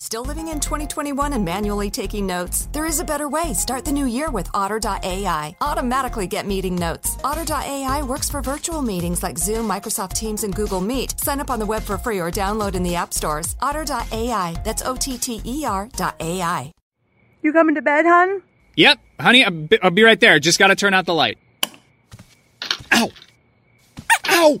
Still living in 2021 and manually taking notes? There is a better way. Start the new year with otter.ai. Automatically get meeting notes. Otter.ai works for virtual meetings like Zoom, Microsoft Teams, and Google Meet. Sign up on the web for free or download in the app stores. Otter.ai. That's OTTER.ai. You coming to bed, hon? Yep. Honey, I'll be right there. Just got to turn out the light. Ow. Ow.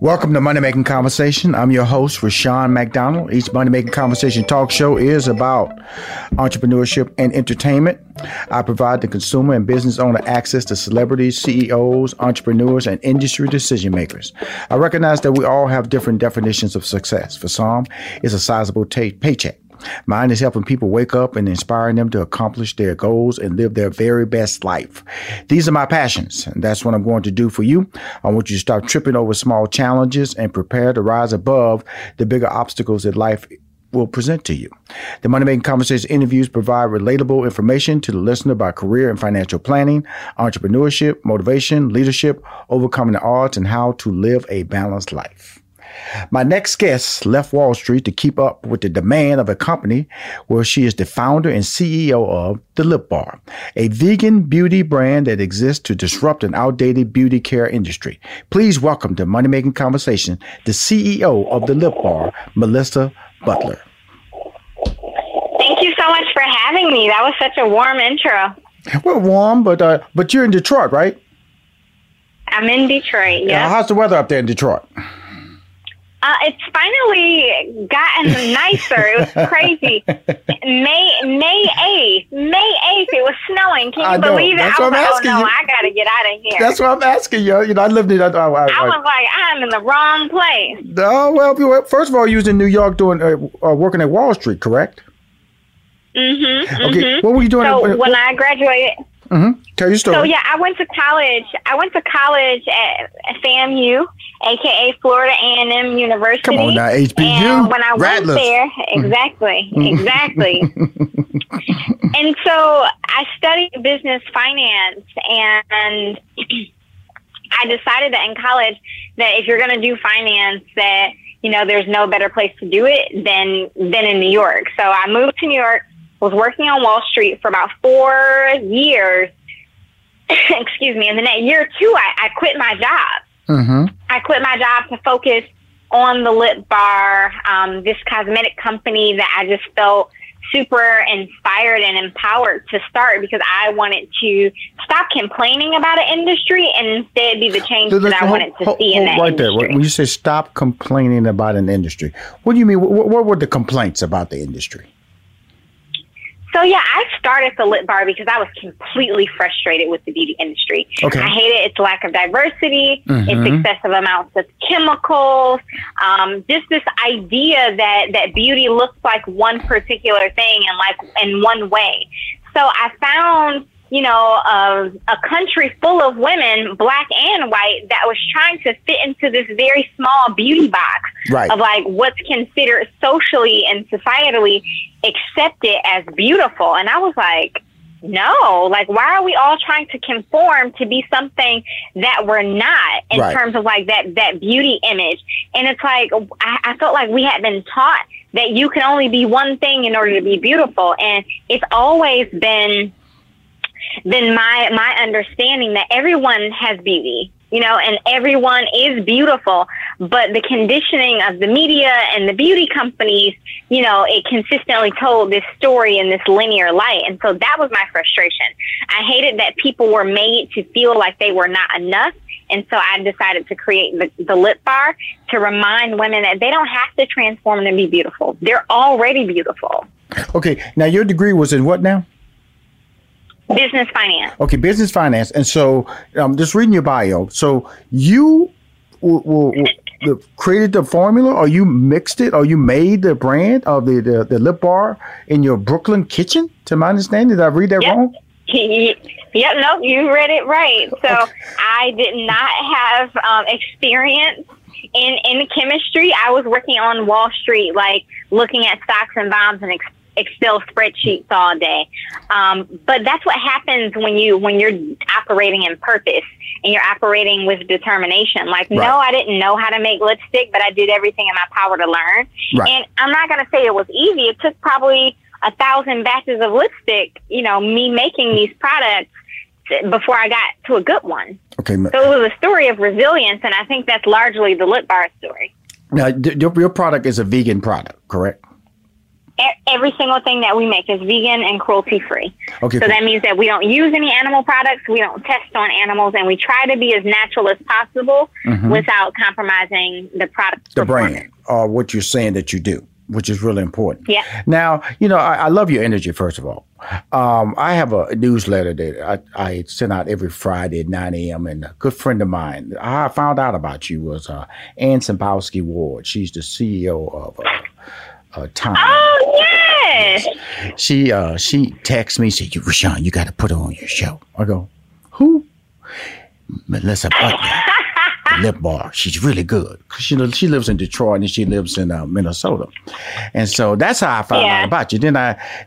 Welcome to Money Making Conversation. I'm your host, Rushion McDonald. Each Money Making Conversation talk show is about entrepreneurship and entertainment. I provide the consumer and business owner access to celebrities, CEOs, entrepreneurs, and industry decision makers. I recognize that we all have different definitions of success. For some, it's a sizable paycheck. Mine is helping people wake up and inspiring them to accomplish their goals and live their very best life. These are my passions, and that's what I'm going to do for you. I want you to stop tripping over small challenges and prepare to rise above the bigger obstacles that life will present to you. The Money Making Conversation interviews provide relatable information to the listener about career and financial planning, entrepreneurship, motivation, leadership, overcoming the odds, and how to live a balanced life. My next guest left Wall Street to keep up with the demand of a company where she is the founder and CEO of The Lip Bar, a vegan beauty brand that exists to disrupt an outdated beauty care industry. Please welcome to Money Making Conversation, the CEO of The Lip Bar, Melissa Butler. Thank you so much for having me. That was such a warm intro. Well, warm, but you're in Detroit, right? I'm in Detroit, yeah. How's the weather up there in Detroit? It's finally gotten nicer. It was crazy. May 8th, it was snowing. Can you believe it? I was like, oh, no, I got to get out of here. That's what I'm asking you. You know, I was like, I'm in the wrong place. No, well, first of all, you was in New York doing working at Wall Street, correct? Mm-hmm. Okay, what were you doing? So when I graduated... Mm-hmm. Tell your story. So yeah, I went to college at FAMU, aka Florida A&M University. Come on now, HBU. And when I Rattlers. Went there, exactly. And so I studied business finance, and I decided that in college that if you're going to do finance, that you know there's no better place to do it than in New York. So I moved to New York. Was working on Wall Street for about 4 years. Excuse me. And then at year two, I quit my job. Mm-hmm. I quit my job to focus on The Lip Bar, this cosmetic company that I just felt super inspired and empowered to start because I wanted to stop complaining about an industry and instead be the change that I wanted to see in that industry. Right there. When you say stop complaining about an industry, what do you mean? What were the complaints about the industry? So, yeah, I started The Lip Bar because I was completely frustrated with the beauty industry. Okay. I hated its lack of diversity, mm-hmm. its excessive amounts of chemicals, just this idea that beauty looks like one particular thing and like in one way. So I found, you know, a country full of women, black and white, that was trying to fit into this very small beauty box right. of like what's considered socially and societally accepted as beautiful. And I was like, no, like, why are we all trying to conform to be something that we're not in right. terms of like that beauty image? And it's like, I felt like we had been taught that you can only be one thing in order to be beautiful. And it's always been my understanding that everyone has beauty, you know, and everyone is beautiful, but the conditioning of the media and the beauty companies, you know, it consistently told this story in this linear light. And so that was my frustration. I hated that people were made to feel like they were not enough. And so I decided to create the Lip Bar to remind women that they don't have to transform to be beautiful. They're already beautiful. Okay. Now your degree was in what now? Business finance. Okay, business finance. And so just reading your bio. So you created the formula, or you mixed it, or you made the brand of the Lip Bar in your Brooklyn kitchen, to my understanding. Did I read that wrong? Yep, no, you read it right. So okay. I did not have experience in chemistry. I was working on Wall Street, like looking at stocks and bonds and Excel spreadsheets all day. But that's what happens when you're operating in purpose and you're operating with determination. Like, right. No, I didn't know how to make lipstick, but I did everything in my power to learn. Right. And I'm not going to say it was easy. It took probably 1,000 batches of lipstick, you know, me making these products before I got to a good one. Okay. So it was a story of resilience. And I think that's largely the Lip Bar story. Now, your product is a vegan product, correct? Every single thing that we make is vegan and cruelty-free. Okay, so cool. That means that we don't use any animal products, we don't test on animals, and we try to be as natural as possible mm-hmm. without compromising the product. The brand, or what you're saying that you do, which is really important. Yeah. Now, you know, I love your energy, first of all. I have a newsletter that I send out every Friday at 9 a.m. And a good friend of mine, I found out about you, was Ann Sempowski Ward. She's the CEO of... Time. Oh yes. She texts me, said, "You, Rushion, you got to put her on your show." I go, "Who?" Melissa Butler, The Lip Bar. She's really good because she lives in Detroit and she lives in Minnesota, and so that's how I found out about you. Then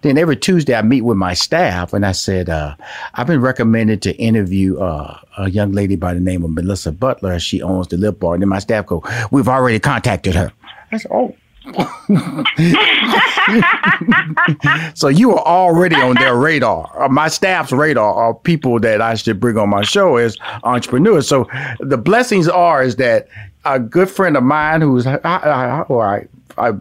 every Tuesday I meet with my staff and I said, "I've been recommended to interview a young lady by the name of Melissa Butler. She owns the Lip Bar." And then my staff go, "We've already contacted her." I said, "Oh." So you are already on their radar. My staff's radar are people that I should bring on my show as entrepreneurs. So the blessings are is that a good friend of mine who's I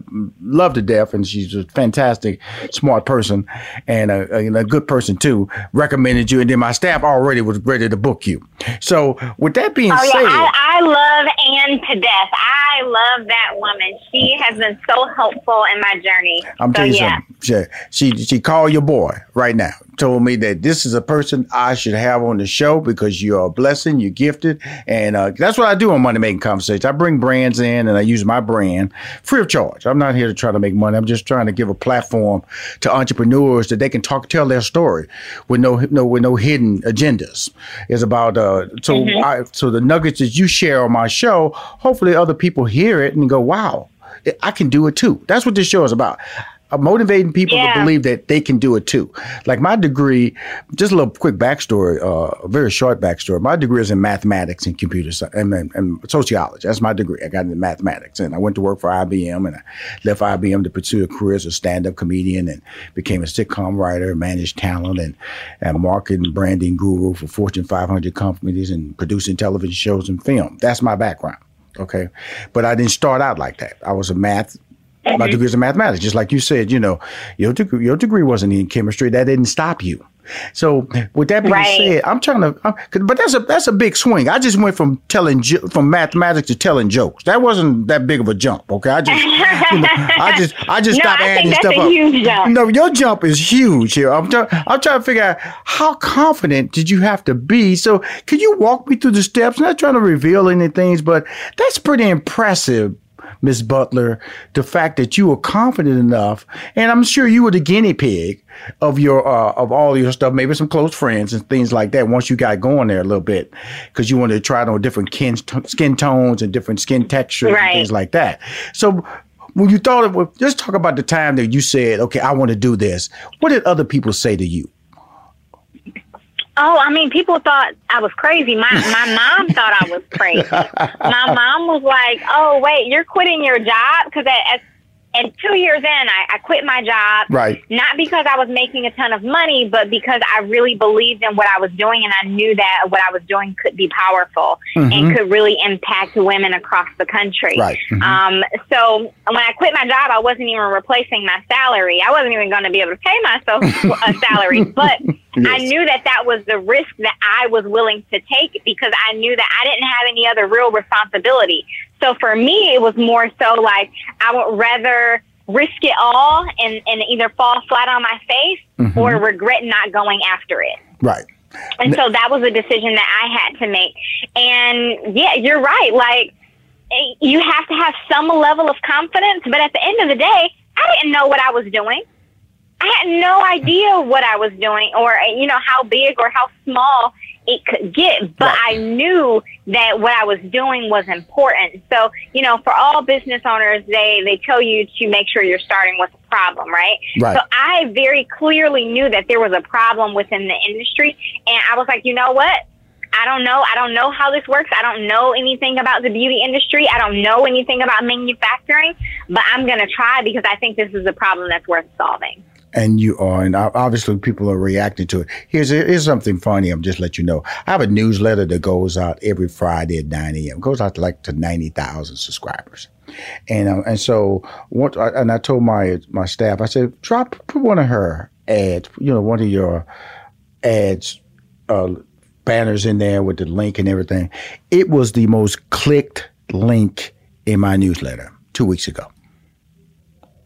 love to death, and she's a fantastic, smart person, and a good person too, recommended you. And then my staff already was ready to book you. So with that being said, I love Ann to death. I love that woman. She has been so helpful in my journey. I'm telling you something. She called your boy right now. told me that this is a person I should have on the show because you're a blessing, you're gifted. And that's what I do on Money Making Conversations. I bring brands in and I use my brand free of charge. I'm not here to try to make money. I'm just trying to give a platform to entrepreneurs that they can tell their story with no hidden agendas. It's about, so the nuggets that you share on my show, hopefully other people hear it and go, wow, I can do it too. That's what this show is about. Motivating people to believe that they can do it too. Like my degree, just a little quick backstory, a very short backstory. My degree is in mathematics and computer science and sociology. That's my degree. I got into mathematics and I went to work for IBM and I left IBM to pursue a career as a stand-up comedian and became a sitcom writer, managed talent and marketing and branding guru for Fortune 500 companies and producing television shows and film. That's my background. Okay. But I didn't start out like that. I was a my degree is in mathematics. Just like you said, your degree wasn't in chemistry. That didn't stop you. So with that being said, I'm trying to, but that's a big swing. I just went from mathematics to telling jokes. That wasn't that big of a jump. Okay. I just stopped adding stuff up. Huge jump. No, your jump is huge here. I'm trying to figure out how confident did you have to be? So can you walk me through the steps? Not trying to reveal any things, but that's pretty impressive, Ms. Butler, the fact that you were confident enough, and I'm sure you were the guinea pig of your of all your stuff, maybe some close friends and things like that. Once you got going there a little bit, because you wanted to try it on different skin tones and different skin textures and things like that. So when you thought of, well, just talk about the time that you said, "Okay, I want to do this." What did other people say to you? Oh, I mean, people thought I was crazy. My mom thought I was crazy. My mom was like, oh, wait, you're quitting your job? Because and 2 years in, I quit my job. Right. Not because I was making a ton of money, but because I really believed in what I was doing. And I knew that what I was doing could be powerful and could really impact women across the country. Right. So when I quit my job, I wasn't even replacing my salary. I wasn't even going to be able to pay myself a salary. But I knew that was the risk that I was willing to take because I knew that I didn't have any other real responsibility. So for me, it was more so like I would rather risk it all and either fall flat on my face or regret not going after it. Right. And so that was a decision that I had to make. And yeah, you're right. Like you have to have some level of confidence. But at the end of the day, I didn't know what I was doing. I had no idea what I was doing or, how big or how small it could get. But I knew that what I was doing was important. So, for all business owners, they tell you to make sure you're starting with a problem, right? Right? So I very clearly knew that there was a problem within the industry. And I was like, you know what? I don't know. I don't know how this works. I don't know anything about the beauty industry. I don't know anything about manufacturing. But I'm going to try because I think this is a problem that's worth solving. And you are, and obviously people are reacting to it. Here's something funny. I'm just let you know. I have a newsletter that goes out every Friday at 9 a.m. It goes out to 90,000 subscribers. And so I told my staff, I said, put one of her ads, one of your ads, banners in there with the link and everything. It was the most clicked link in my newsletter 2 weeks ago.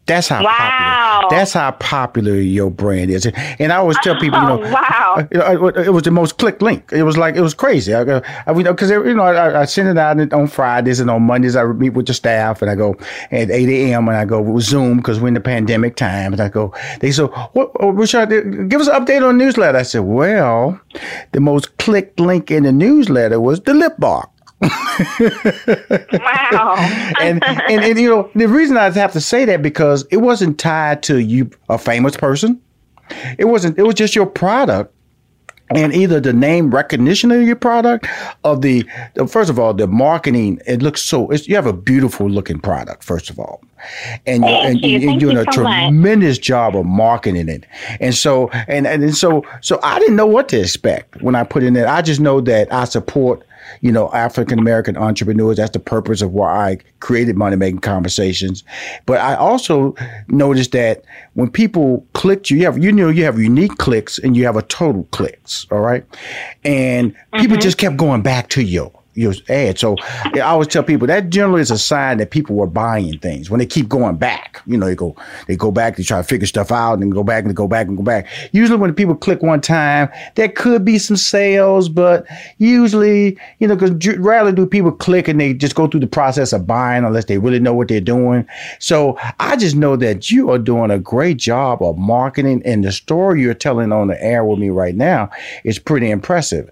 That's how popular. That's how popular your brand is, and I always tell people, it was the most clicked link. It was like it was crazy. I send it out on Fridays and on Mondays. I meet with the staff and I go at 8 a.m. and I go with Zoom because we're in the pandemic time. And I go, they said, Rushion, give us an update on the newsletter. I said, well, the most clicked link in the newsletter was the Lip Bar. Wow. and the reason I have to say that because it wasn't tied to you, a famous person. It was just your product and either the name recognition of your product or first of all, the marketing, you have a beautiful looking product, first of all. And you're doing a tremendous job of marketing it. And so I didn't know what to expect when I put in it. I just know that I support African-American entrepreneurs. That's the purpose of why I created Money Making Conversations. But I also noticed that when people clicked, you have unique clicks and you have a total clicks. All right. And people just kept going back to you. your ad. So I always tell people that generally is a sign that people were buying things when they keep going back. You know, they go back, they try to figure stuff out and go back and go back and go back. Usually when people click one time, there could be some sales, but usually, you know, because rarely do people click and they just go through the process of buying unless they really know what they're doing. So I just know that you are doing a great job of marketing, and the story you're telling on the air with me right now is pretty impressive.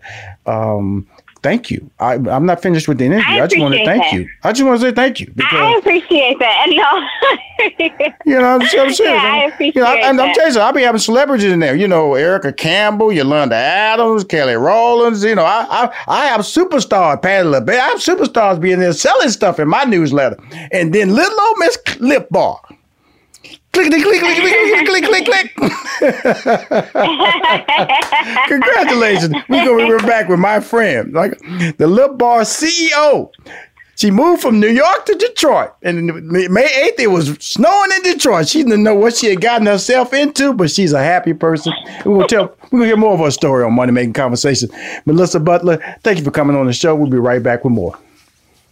Thank you. I'm not finished with the interview. I just want to thank you. I just want to say thank you. I appreciate that. And no, you know, I'm serious. Yeah, I appreciate that. And I'm telling you, I'll be having celebrities in there. You know, Erica Campbell, Yolanda Adams, Kelly Rollins. You know, I have superstars, Patti LaBelle. I have superstars being there selling stuff in my newsletter. And then little old Miss Lip Bar. Click, click, click, click, click, click, click, click. Congratulations. We're going to be back with my friend, like the Lip Bar CEO. She moved from New York to Detroit. And May 8th, it was snowing in Detroit. She didn't know what she had gotten herself into, but she's a happy person. We're going to hear more of her story on Money Making Conversations. Melissa Butler, thank you for coming on the show. We'll be right back with more.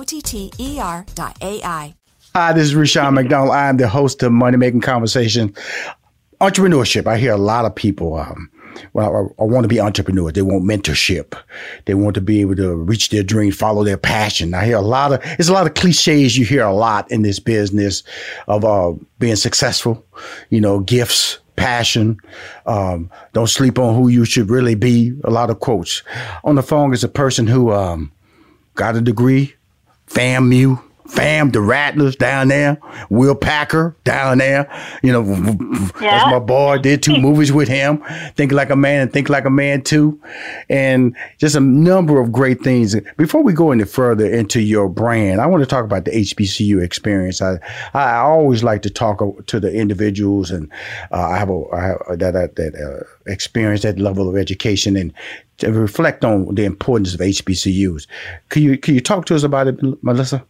OTTER.ai. Hi, this is Rushion McDonald. I'm the host of Money Making Conversation. Entrepreneurship. I hear a lot of people I want to be entrepreneurs. They want mentorship. They want to be able to reach their dream, follow their passion. I hear it's a lot of cliches you hear a lot in this business of being successful, you know, gifts, passion, don't sleep on who you should really be. A lot of quotes. On the phone is a person who got a degree, FAMU, FAM, the Rattlers down there, Will Packer down there, you know, that's my boy, did 2 movies with him, Think Like a Man and Think Like a Man 2, and just a number of great things. Before we go any further into your brand, I want to talk about the HBCU experience. I always like to talk to the individuals, and I have that experience, that level of education, and to reflect on the importance of HBCUs. Can you talk to us about it, Melissa?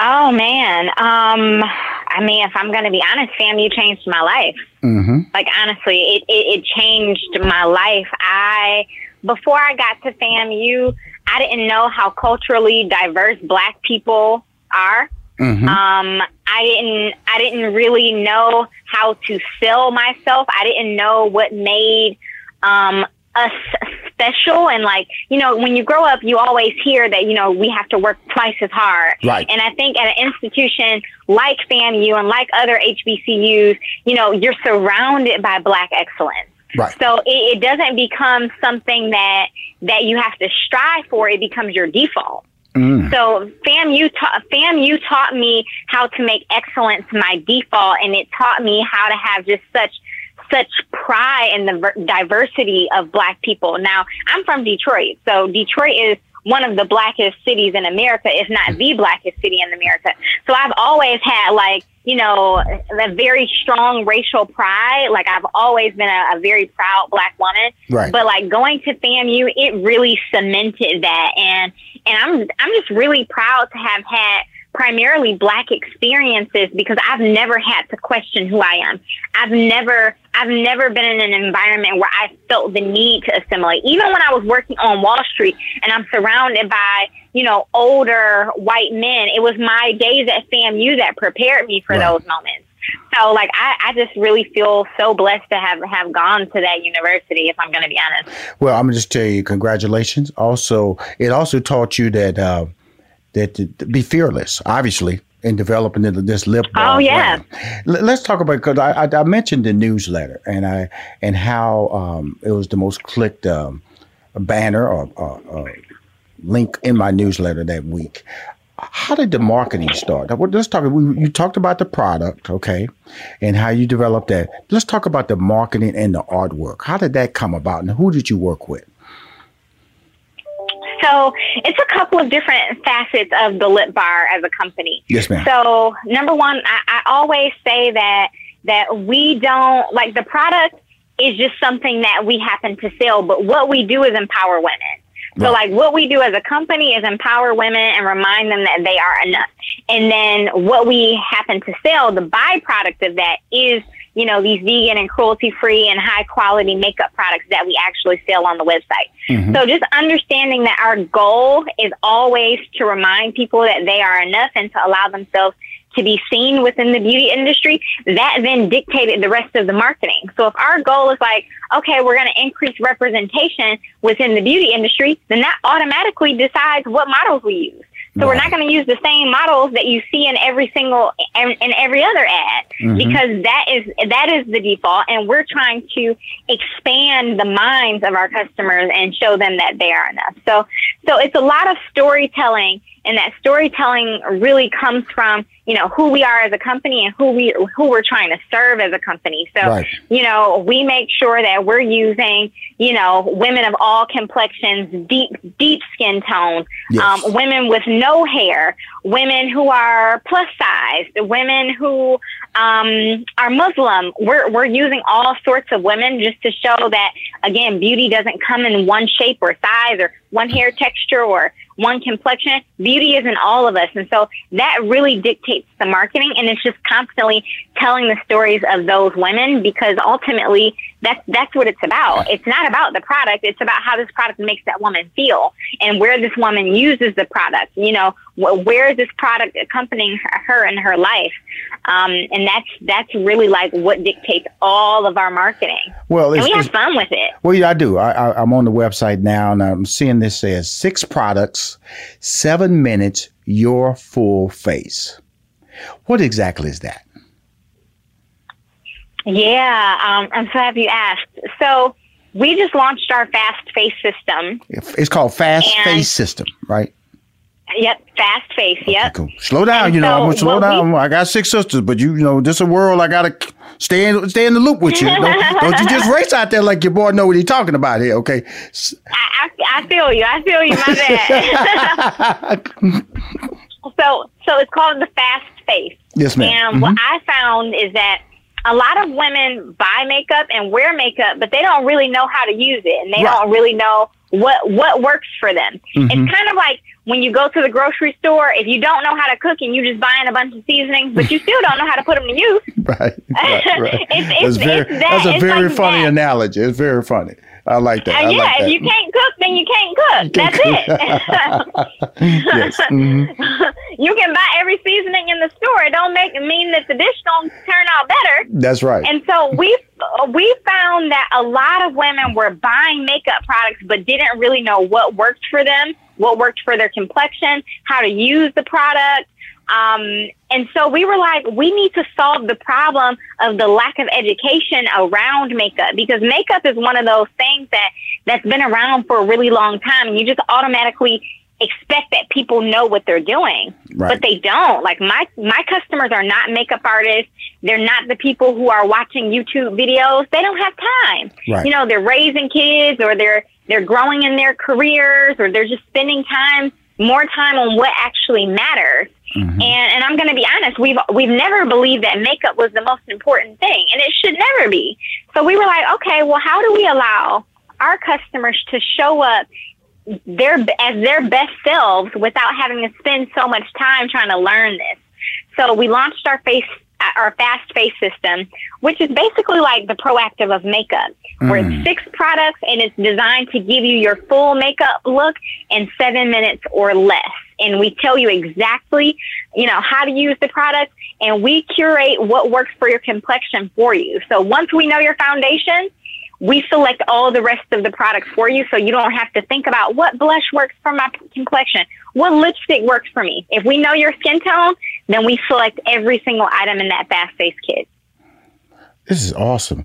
Oh, man. I mean, if I'm going to be honest, Sam, you changed my life. Mm-hmm. Like, honestly, it changed my life. Before I got to FAMU, I didn't know how culturally diverse Black people are. Mm-hmm. I didn't really know how to sell myself. I didn't know what made us special, and, like, you know, when you grow up, you always hear that, you know, we have to work twice as hard. Right. And I think at an institution like FAMU and like other HBCUs, you know, you're surrounded by Black excellence. Right. So it doesn't become something that you have to strive for. It becomes your default. So FAMU taught me how to make excellence my default, and it taught me how to have just such pride in the diversity of Black people. Now, I'm from Detroit, so Detroit is one of the blackest cities in America, if not the blackest city in America. So I've always had, like, you know, a very strong racial pride. Like, I've always been a very proud Black woman. Right. But, like, going to FAMU, it really cemented that. And I'm just really proud to have had primarily Black experiences, because I've never had to question who I am. I've never been in an environment where I felt the need to assimilate. Even when I was working on Wall Street and I'm surrounded by, you know, older white men, it was my days at FAMU that prepared me for those moments. So, like, I just really feel so blessed to have gone to that university, if I'm going to be honest. Well, I'm going to just tell you, congratulations. Also, it also taught you that to be fearless, obviously, in developing this Lip Bar. Oh, yeah. Let's talk about, because I mentioned the newsletter and how it was the most clicked banner or link in my newsletter that week. How did the marketing start? Let's talk. You talked about the product, okay, and how you developed that. Let's talk about the marketing and the artwork. How did that come about, and who did you work with? So it's a couple of different facets of the Lip Bar as a company. Yes, ma'am. So number one, I always say that we don't, like, the product is just something that we happen to sell, but what we do is empower women. So, like, what we do as a company is empower women and remind them that they are enough. And then what we happen to sell, the byproduct of that is, you know, these vegan and cruelty-free and high-quality makeup products that we actually sell on the website. Mm-hmm. So just understanding that our goal is always to remind people that they are enough and to allow themselves to be seen within the beauty industry, that then dictated the rest of the marketing. So if our goal is like, okay, we're going to increase representation within the beauty industry, then that automatically decides what models we use. So we're not going to use the same models that you see in every single in every other ad, because that is the default. And we're trying to expand the minds of our customers and show them that they are enough. So it's a lot of storytelling, and that storytelling really comes from, you know, who we are as a company and who we're trying to serve as a company. So, you know, we make sure that we're using, you know, women of all complexions, deep skin tones, women with no hair, women who are plus size, women who are Muslim. We're using all sorts of women just to show that, again, beauty doesn't come in one shape or size or one hair texture or one complexion. Beauty is in all of us. And so that really dictates the marketing. And it's just constantly telling the stories of those women, because ultimately that's what it's about. It's not about the product. It's about how this product makes that woman feel and where this woman uses the product, you know, where is this product accompanying her in her life. And that's really, like, what dictates all of our marketing. Well, and we have fun with it. Well, yeah, I do. I'm on the website now, and I'm seeing this says 6 products, 7 minutes, your full face. What exactly is that? Yeah, I'm so happy you asked. So we just launched our Fast Face system. It's called Fast Face system, right? Yep, Fast Face. Yep. Okay, cool. Slow down. And you know, so I'm gonna slow down. I got 6 sisters, but you know, this is a world. I gotta stay in the loop with you. Don't you just race out there like your boy know what he's talking about here? Okay. I feel you. I feel you. My bad. So it's called the Fast Face. Yes, ma'am. And what I found is that a lot of women buy makeup and wear makeup, but they don't really know how to use it, and they don't really know what works for them. It's kind of like when you go to the grocery store, if you don't know how to cook and you just buying a bunch of seasonings, but you still don't know how to put them to use. Right. That's a very funny analogy. It's very funny. I like that. If you can't cook, then you can't cook. That's it. Yes. You can buy every seasoning in the store. It don't mean that the dish don't turn out better. That's right. And so we found that a lot of women were buying makeup products but didn't really know what worked for them, what worked for their complexion, how to use the product. And so we were like, we need to solve the problem of the lack of education around makeup, because makeup is one of those things that's been around for a really long time, and you just automatically expect that people know what they're doing, right. But they don't. Like my customers are not makeup artists. They're not the people who are watching YouTube videos. They don't have time. Right. You know, they're raising kids, or they're growing in their careers, or they're just spending more time on what actually matters. Mm-hmm. And I'm going to be honest, we've never believed that makeup was the most important thing, and it should never be. So we were like, okay, well, how do we allow our customers to show up as their best selves without having to spend so much time trying to learn this? So we launched our Fast Face system, which is basically like the Proactive of makeup, where it's 6 products and it's designed to give you your full makeup look in 7 minutes or less. And we tell you exactly, how to use the product, and we curate what works for your complexion for you. So once we know your foundation, we select all the rest of the products for you, so you don't have to think about what blush works for my complexion, what lipstick works for me. If we know your skin tone, then we select every single item in that Fast Face kit. This is awesome.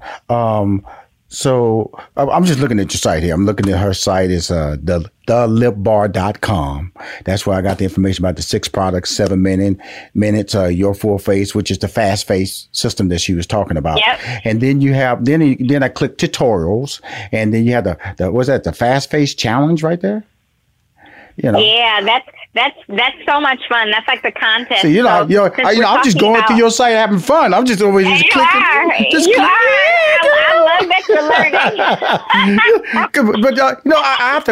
So I'm just looking at your site here. I'm looking at her site. It's thelipbar.com. That's where I got the information about the 6 products, 7 minutes, your full face, which is the Fast Face system that she was talking about. Yep. And then you have, then I click tutorials, and then you have the Fast Face Challenge right there? Yeah, that's so much fun. That's like the contest. So, I'm just going through your site having fun. I'm just always clicking. I love that you're learning.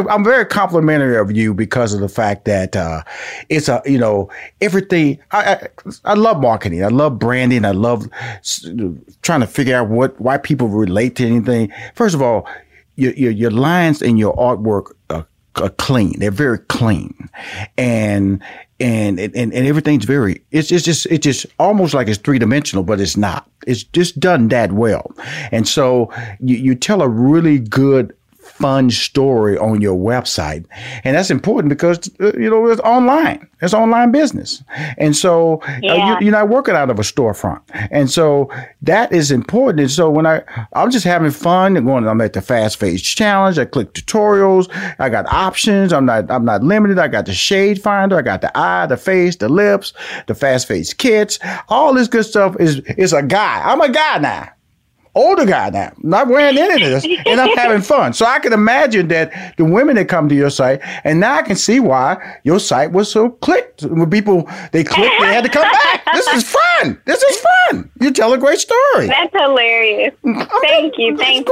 But I'm very complimentary of you because of the fact that it's a everything. I love marketing. I love branding. I love trying to figure out why people relate to anything. First of all, your lines and your artwork are clean. They're very clean, and everything's very. It's just almost like it's 3-dimensional, but it's not. It's just done that well, and so you tell a really good, fun story on your website, and that's important because it's online. It's online business, and so you're not working out of a storefront, and so that is important. And so when I'm just having fun and going, I'm at the Fast Face Challenge. I click tutorials. I got options. I'm not limited. I got the shade finder. I got the eye, the face, the lips, the Fast Face kits. All this good stuff is a guy. I'm a guy now. Older guy now, not wearing any of this, and I'm having fun. So I can imagine that the women that come to your site, and now I can see why your site was so clicked. When people, they clicked, they had to come back. This is fun. This is fun. You tell a great story. That's hilarious. Thank you. And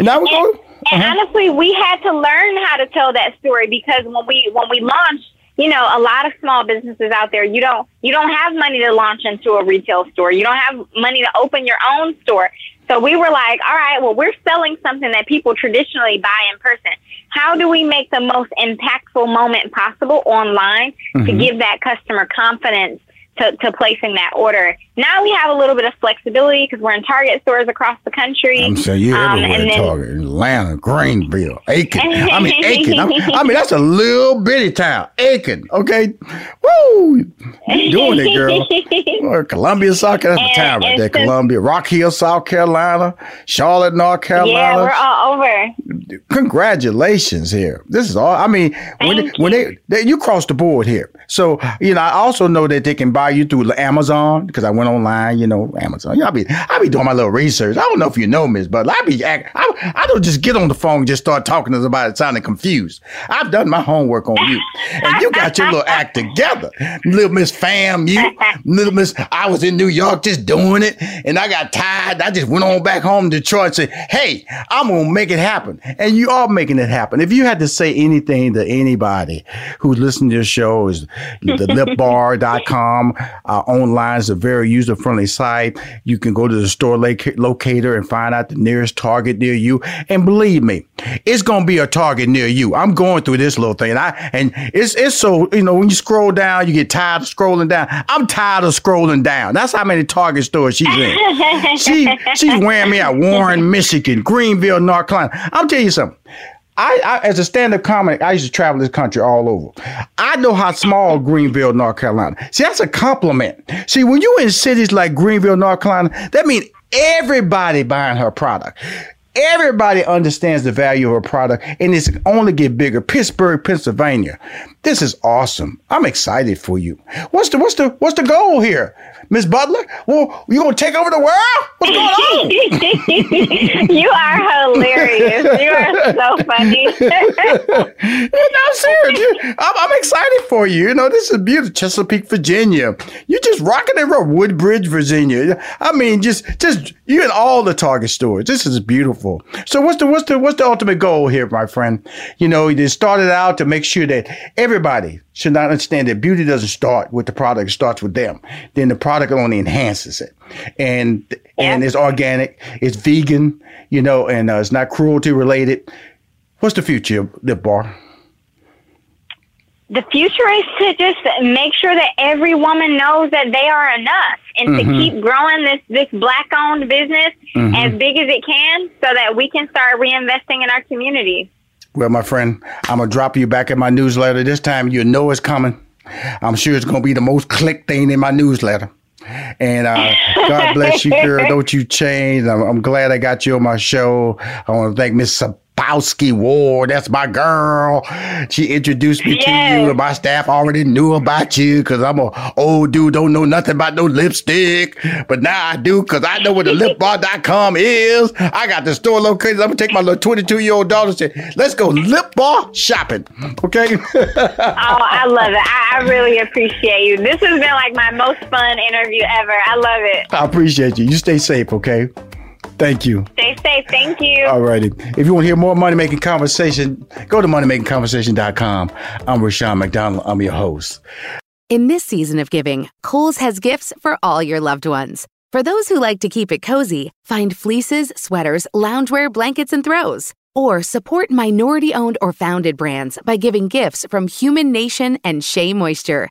now we go. And honestly, we had to learn how to tell that story because when we launched, a lot of small businesses out there, you don't have money to launch into a retail store. You don't have money to open your own store. So we were like, all right, well, we're selling something that people traditionally buy in person. How do we make the most impactful moment possible online to give that customer confidence to placing that order? Now we have a little bit of flexibility because we're in Target stores across the country. I'm sure you're everywhere in Target, Atlanta, Greenville, Aiken. Aiken. That's a little bitty town. Aiken. Okay. Woo. You doing it, girl. Well, Columbia, South Carolina. That's a town right there. Columbia. Rock Hill, South Carolina. Charlotte, North Carolina. Yeah, we're all over. Congratulations here. This is all. You cross the board here. So, I also know that they can buy you through Amazon because I went online, Amazon. I be doing my little research. I don't know if you know, Miss, but I don't just get on the phone and just start talking to somebody sounding confused. I've done my homework on you, and you got your little act together, little Miss FAMU, little Miss. I was in New York just doing it, and I got tired. I just went on back home to Detroit and said, "Hey, I'm gonna make it happen," and you are making it happen. If you had to say anything to anybody who's listening to your show, is the lipbar.com. Online is a very user-friendly site. You can go to the store locator and find out the nearest Target near you. And believe me, it's gonna be a Target near you. I'm going through this little thing, and it's so when you scroll down, you get tired of scrolling down. I'm tired of scrolling down. That's how many Target stores she's in. She's wearing me out. Warren, Michigan, Greenville, North Carolina. I'm telling you something. I as a stand-up comic, I used to travel this country all over. I know how small Greenville, North Carolina. See, that's a compliment. See, when you in cities like Greenville, North Carolina, that means everybody buying her product. Everybody understands the value of a product, and it's only get bigger. Pittsburgh, Pennsylvania. This is awesome. I'm excited for you. What's the goal here, Miss Butler? Well, you gonna take over the world? What's going on? You are hilarious. You are so funny. No, seriously, I'm excited for you. You know, this is beautiful. Chesapeake, Virginia. You're just rocking and roll. Woodbridge, Virginia. I mean, just you in all the Target stores. This is beautiful. So what's the ultimate goal here, my friend? You know, they started out to make sure that everybody should not understand that beauty doesn't start with the product, it starts with them. Then the product only enhances it. And it's organic, it's vegan, you know, and it's not cruelty related. What's the future of Lip Bar? The future is to just make sure that every woman knows that they are enough and to keep growing this Black-owned business as big as it can so that we can start reinvesting in our community. Well, my friend, I'm going to drop you back in my newsletter. This time, you know it's coming. I'm sure it's going to be the most clicked thing in my newsletter. And God bless you, girl. Don't you change. I'm glad I got you on my show. I want to thank Miss Sempowski Ward, that's my girl. She introduced me to you, and my staff already knew about you because I'm an old dude, don't know nothing about no lipstick, but now I do because I know what the lipbar.com is. I got the store located. I'm going to take my little 22-year-old daughter and say, let's go Lip Bar shopping, okay? I love it. I really appreciate you. This has been like my most fun interview ever. I love it. I appreciate you. You stay safe, okay? Thank you. Stay safe. Thank you. All righty. If you want to hear more Money Making Conversation, go to moneymakingconversation.com. I'm Rushion McDonald. I'm your host. In this season of giving, Kohl's has gifts for all your loved ones. For those who like to keep it cozy, find fleeces, sweaters, loungewear, blankets, and throws. Or support minority-owned or founded brands by giving gifts from Human Nation and Shea Moisture.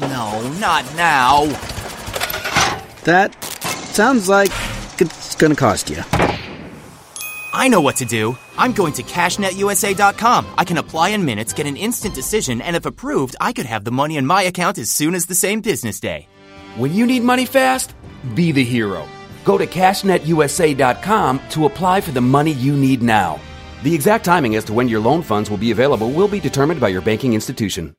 No, not now. That sounds like it's gonna cost you. I know what to do. I'm going to CashNetUSA.com. I can apply in minutes, get an instant decision, and if approved, I could have the money in my account as soon as the same business day. When you need money fast, be the hero. Go to CashNetUSA.com to apply for the money you need now. The exact timing as to when your loan funds will be available will be determined by your banking institution.